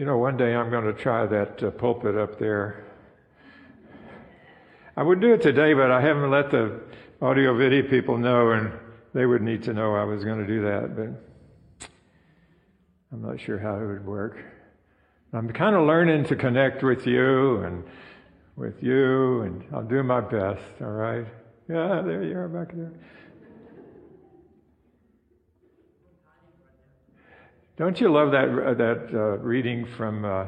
You know, one day I'm going to try that pulpit up there. I would do it today, but I haven't let the audio-video people know, and they would need to know I was going to do that, but I'm not sure how it would work. I'm kind of learning to connect with you, and I'll do my best, all right? Yeah, there you are back there. Don't you love that reading from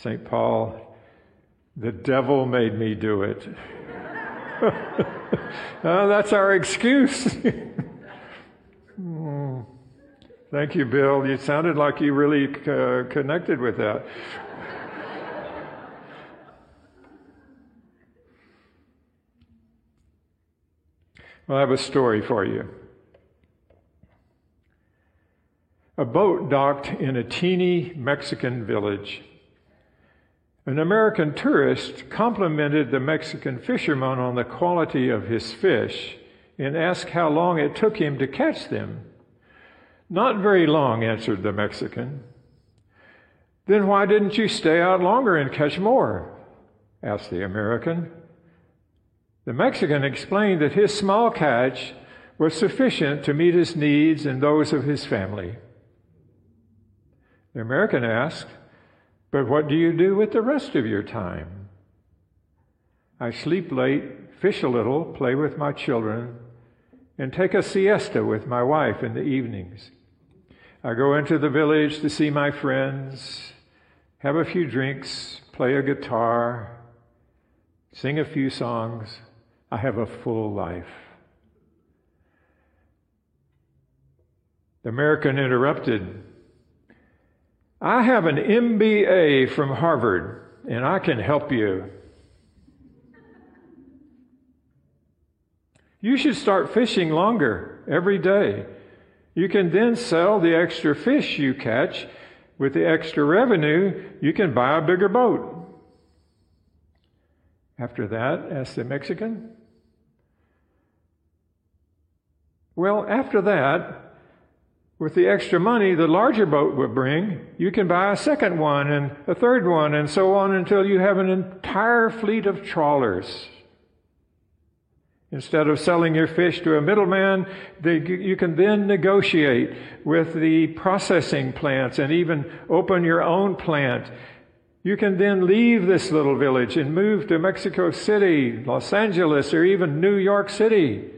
St. Paul? The devil made me do it. That's our excuse. Thank you, Bill. You sounded like you really connected with that. Well, I have a story for you. A boat docked in a teeny Mexican village. An American tourist complimented the Mexican fisherman on the quality of his fish and asked how long it took him to catch them. "Not very long," answered the Mexican. "Then why didn't you stay out longer and catch more?" asked the American. The Mexican explained that his small catch was sufficient to meet his needs and those of his family. The American asked, "But what do you do with the rest of your time?" "I sleep late, fish a little, play with my children, and take a siesta with my wife in the evenings. I go into the village to see my friends, have a few drinks, play a guitar, sing a few songs. I have a full life." The American interrupted, "I have an MBA from Harvard, and I can help you. You should start fishing longer every day. You can then sell the extra fish you catch. With the extra revenue, you can buy a bigger boat." "After that?" asked the Mexican. "Well, after that, with the extra money the larger boat would bring, you can buy a second one and a third one and so on until you have an entire fleet of trawlers. Instead of selling your fish to a middleman, you can then negotiate with the processing plants and even open your own plant. You can then leave this little village and move to Mexico City, Los Angeles, or even New York City.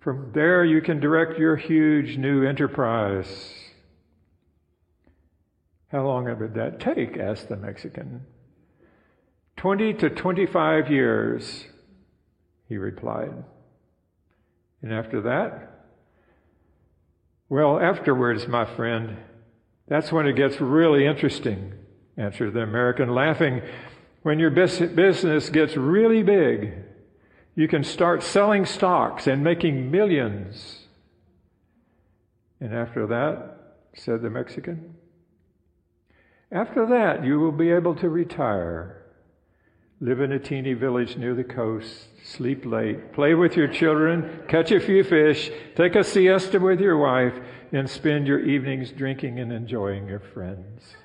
From there, you can direct your huge new enterprise." "How long would that take?" asked the Mexican. 20 to 25 years, he replied. "And after that?" "Well, afterwards, my friend, that's when it gets really interesting," answered the American, laughing. "When your business gets really big, you can start selling stocks and making millions." "And after that?" said the Mexican. "After that, you will be able to retire, live in a teeny village near the coast, sleep late, play with your children, catch a few fish, take a siesta with your wife, and spend your evenings drinking and enjoying your friends."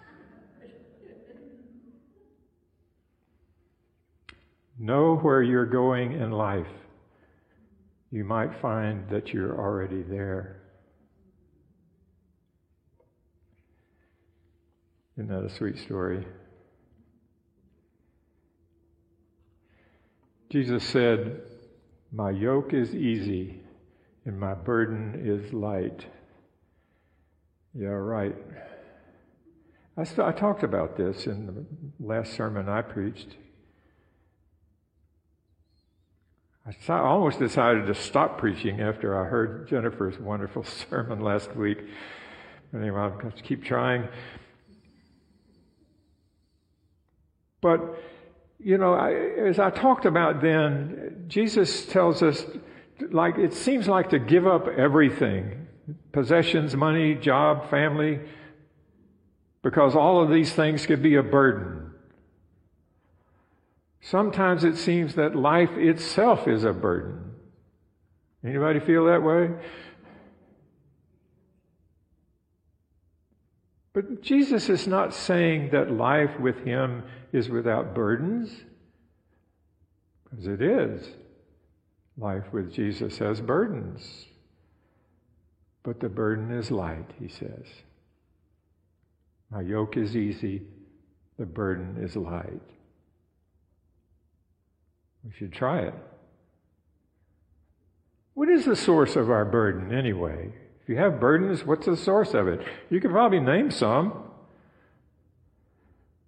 Know where you're going in life. You might find that you're already there. Isn't that a sweet story? Jesus said, "My yoke is easy and my burden is light." Yeah, right. I talked about this in the last sermon I preached. I almost decided to stop preaching after I heard Jennifer's wonderful sermon last week. Anyway, I'm going to keep trying. But, you know, as I talked about then, Jesus tells us, like, it seems like to give up everything, possessions, money, job, family, because all of these things could be a burden. Sometimes it seems that life itself is a burden. Anybody feel that way? But Jesus is not saying that life with him is without burdens, because it is. Life with Jesus has burdens, but the burden is light, he says. My yoke is easy, the burden is light. We should try it. What is the source of our burden anyway? If you have burdens, what's the source of it? You could probably name some.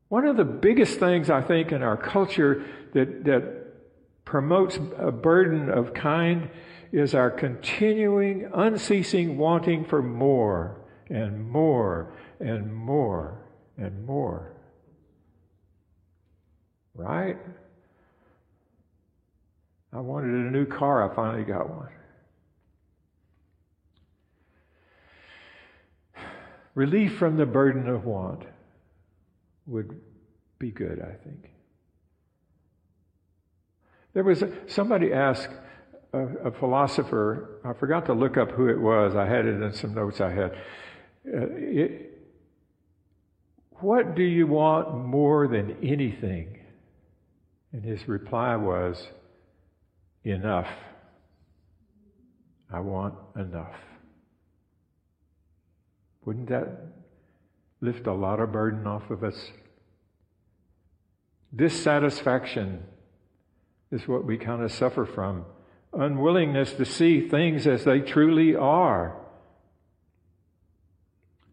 One of the biggest things, I think, in our culture that promotes a burden of kind is our continuing, unceasing wanting for more and more and more and more. Right? I wanted a new car. I finally got one. Relief from the burden of want would be good, I think. There was somebody asked a philosopher, I forgot to look up who it was, I had it in some notes I had. What do you want more than anything? And his reply was, enough. I want enough. Wouldn't that lift a lot of burden off of us? Dissatisfaction is what we kind of suffer from. Unwillingness to see things as they truly are.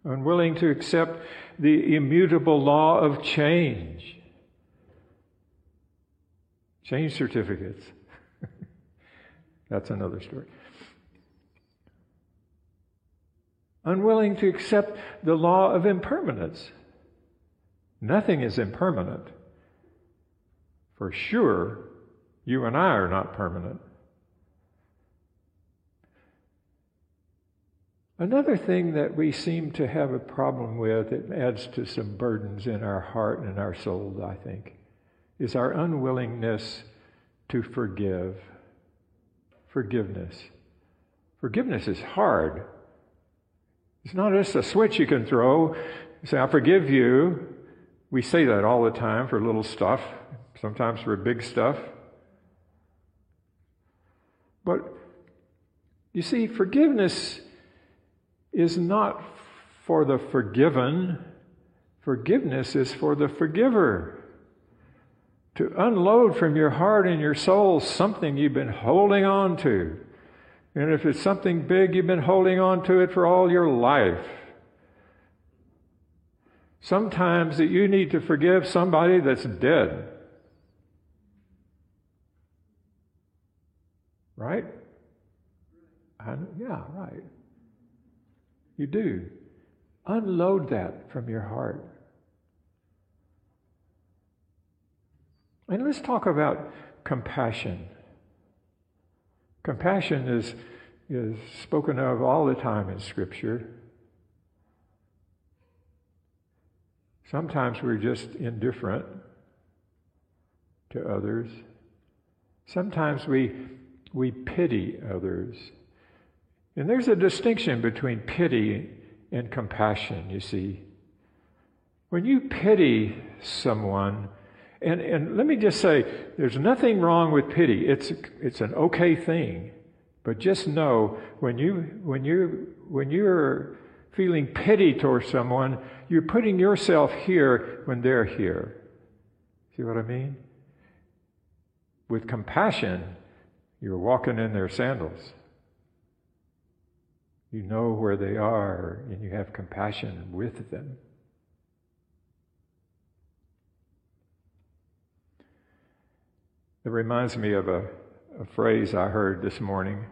Unwilling to accept the immutable law of change. Change certificates. That's another story. Unwilling to accept the law of impermanence. Nothing is impermanent. For sure, you and I are not permanent. Another thing that we seem to have a problem with, it adds to some burdens in our heart and in our soul, I think, is our unwillingness to forgive. Forgiveness. Forgiveness is hard. It's not just a switch you can throw. You say, I forgive you. We say that all the time for little stuff, sometimes for big stuff. But you see, forgiveness is not for the forgiven. Forgiveness is for the forgiver. To unload from your heart and your soul something you've been holding on to. And if it's something big, you've been holding on to it for all your life. Sometimes that you need to forgive somebody that's dead. Right? Right. You do. Unload that from your heart. And let's talk about compassion. Compassion is spoken of all the time in Scripture. Sometimes we're just indifferent to others. Sometimes we pity others. And there's a distinction between pity and compassion, you see. When you pity someone, and let me just say, there's nothing wrong with pity. It's an okay thing. But just know, when you're feeling pity towards someone, you're putting yourself here when they're here. See what I mean? With compassion, you're walking in their sandals. You know where they are, and you have compassion with them. It reminds me of a phrase I heard this morning.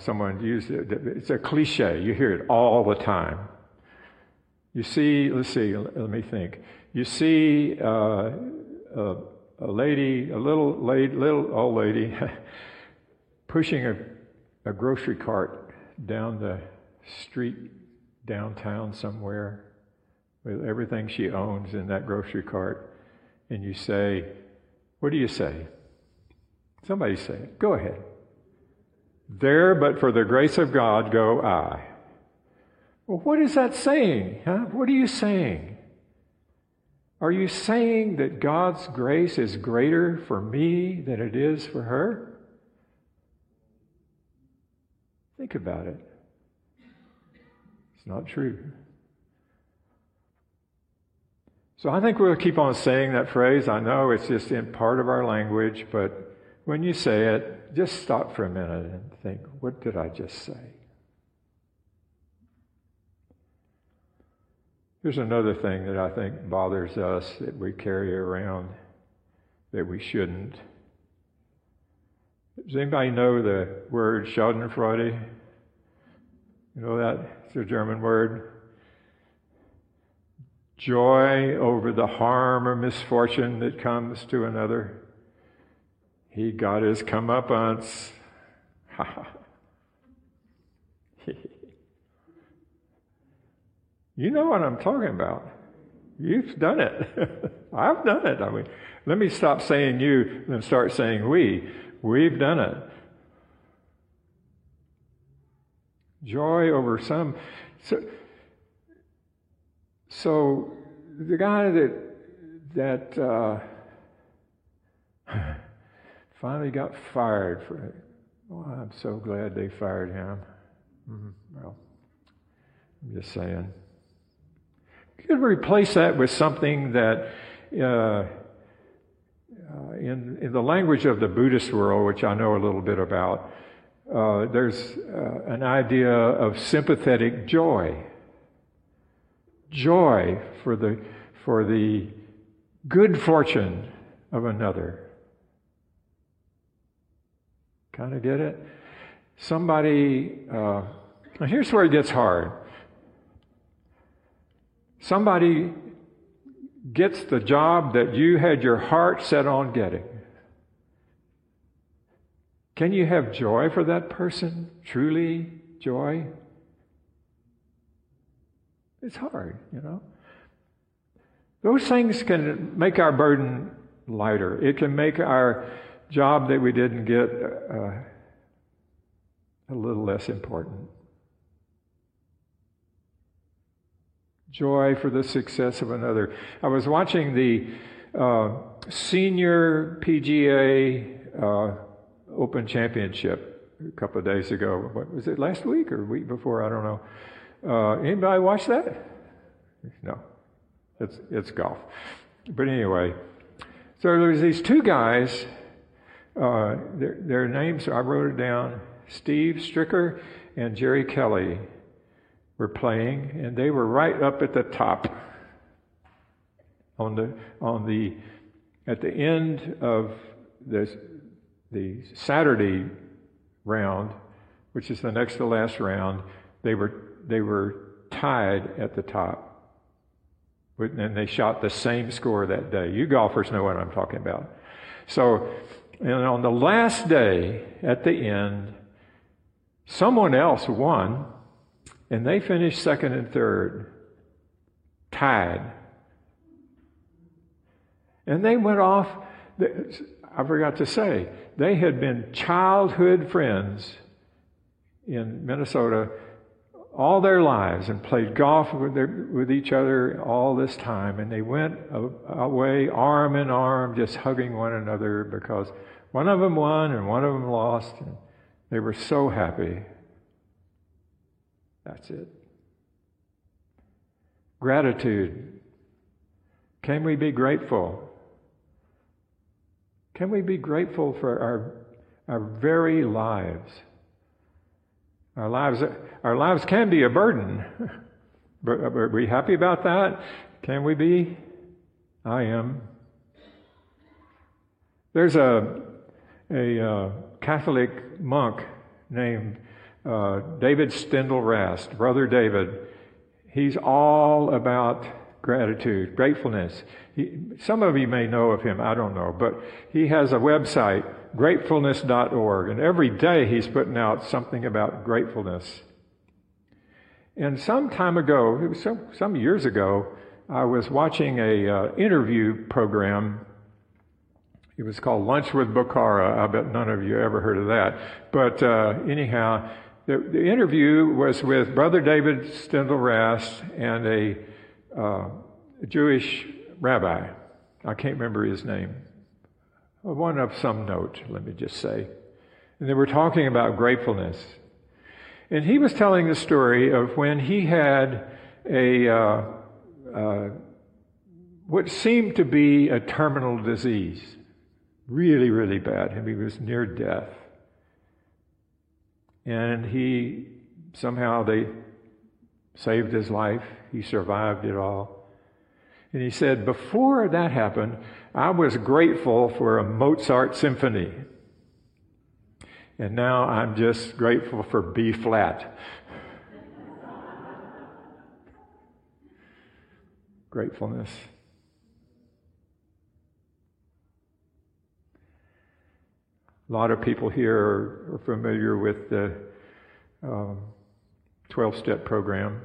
Someone used it. It's a cliche. You hear it all the time. You see, let me think. You see a little old lady, pushing a grocery cart down the street downtown somewhere with everything she owns in that grocery cart, and you say, what do you say? Somebody say it. Go ahead. There, but for the grace of God, go I. Well, what is that saying? Huh? What are you saying? Are you saying that God's grace is greater for me than it is for her? Think about it. It's not true. So I think we'll keep on saying that phrase. I know it's just in part of our language, but when you say it, just stop for a minute and think, what did I just say? Here's another thing that I think bothers us that we carry around that we shouldn't. Does anybody know the word Schadenfreude? You know that? It's a German word. Joy over the harm or misfortune that comes to another. He got his comeuppance. You know what I'm talking about. You've done it. I've done it. I mean, let me stop saying you and start saying we. We've done it. Joy over some. So the guy that finally got fired for it. Oh, I'm so glad they fired him. Well, I'm just saying. Could we replace that with something that, in the language of the Buddhist world, which I know a little bit about, there's an idea of sympathetic joy. Joy for the good fortune of another. Kind of get it? Somebody, and here's where it gets hard. Somebody gets the job that you had your heart set on getting. Can you have joy for that person? Truly joy? It's hard, you know. Those things can make our burden lighter. It can make our job that we didn't get a little less important. Joy for the success of another. I was watching the senior PGA Open Championship a couple of days ago. What was it, last week or week before? I don't know. Anybody watch that? No. It's golf. But anyway, so there was these two guys. Their names, I wrote it down, Steve Stricker and Jerry Kelly, were playing, and they were right up at the top at the end of the Saturday round, which is the next to last round. They were tied at the top. And they shot the same score that day. You golfers know what I'm talking about. So, and on the last day at the end, someone else won. And they finished second and third, tied. And they went off, I forgot to say, they had been childhood friends in Minnesota all their lives and played golf with each other all this time. And they went away arm in arm, just hugging one another because one of them won and one of them lost. And they were so happy. That's it. Gratitude. Can we be grateful? Can we be grateful for our very lives? Our lives can be a burden. But are we happy about that? Can we be? I am. There's a Catholic monk named David Stendel Rast, Brother David. He's all about gratitude, gratefulness. Some of you may know of him, I don't know, but he has a website, gratefulness.org, and every day he's putting out something about gratefulness. And some time ago, it was some years ago, I was watching an interview program. It was called Lunch with Bokhara. I bet none of you ever heard of that. But anyhow, The interview was with Brother David Stendel Rast and a Jewish rabbi. I can't remember his name. One of some note, let me just say. And they were talking about gratefulness. And he was telling the story of when he had what seemed to be a terminal disease, really, really bad, and he was near death. And he, somehow they saved his life. He survived it all. And he said, before that happened, I was grateful for a Mozart symphony. And now I'm just grateful for B flat. Gratefulness. A lot of people here are familiar with the 12-step program.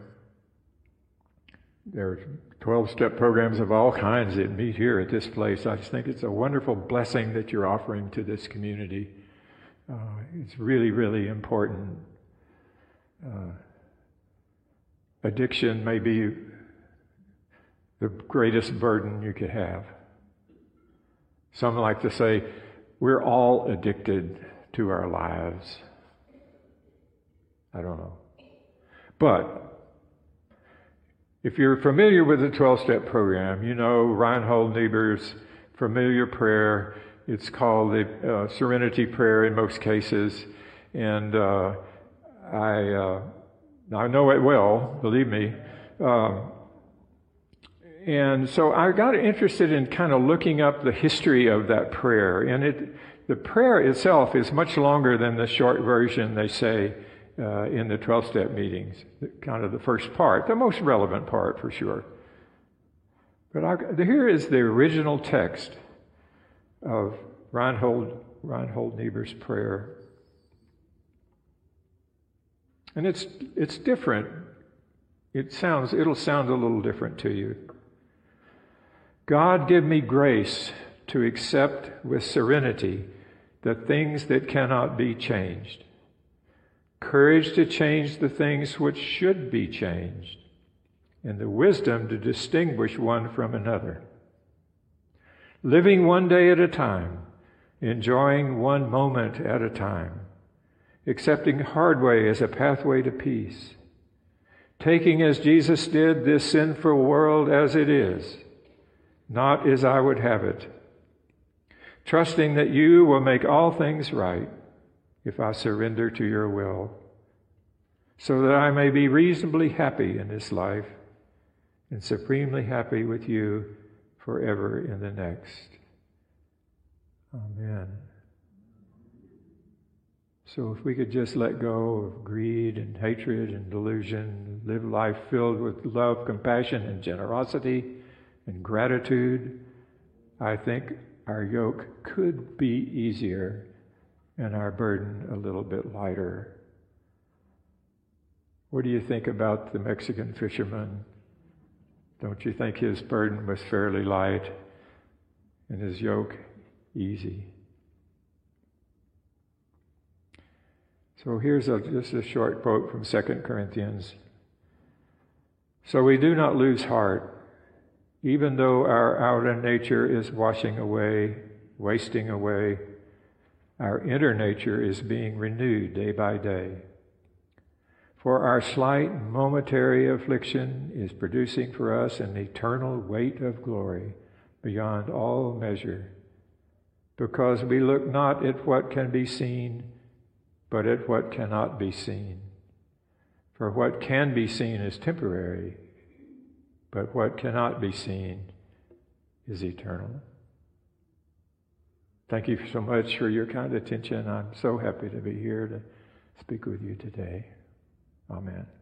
There are 12-step programs of all kinds that meet here at this place. I just think it's a wonderful blessing that you're offering to this community. It's really, really important. Addiction may be the greatest burden you could have. Some like to say, we're all addicted to our lives. I don't know. But if you're familiar with the 12-step program, you know Reinhold Niebuhr's familiar prayer. It's called the Serenity Prayer in most cases. And I know it well, believe me. And so I got interested in kind of looking up the history of that prayer. And the prayer itself is much longer than the short version, they say, in the 12-step meetings, kind of the first part, the most relevant part for sure. But here is the original text of Reinhold Niebuhr's prayer. And it's different. It'll sound a little different to you. God, give me grace to accept with serenity the things that cannot be changed, courage to change the things which should be changed, and the wisdom to distinguish one from another. Living one day at a time, enjoying one moment at a time, accepting hard way as a pathway to peace, taking as Jesus did this sinful world as it is, not as I would have it, trusting that you will make all things right if I surrender to your will, so that I may be reasonably happy in this life and supremely happy with you forever in the next. Amen. So if we could just let go of greed and hatred and delusion, live life filled with love, compassion, and generosity, and gratitude, I think our yoke could be easier and our burden a little bit lighter. What do you think about the Mexican fisherman? Don't you think his burden was fairly light and his yoke easy? So here's just a short quote from 2 Corinthians. So we do not lose heart, even though our outer nature is washing away, wasting away, our inner nature is being renewed day by day. For our slight momentary affliction is producing for us an eternal weight of glory beyond all measure, because we look not at what can be seen, but at what cannot be seen. For what can be seen is temporary, but what cannot be seen is eternal. Thank you so much for your kind attention. I'm so happy to be here to speak with you today. Amen.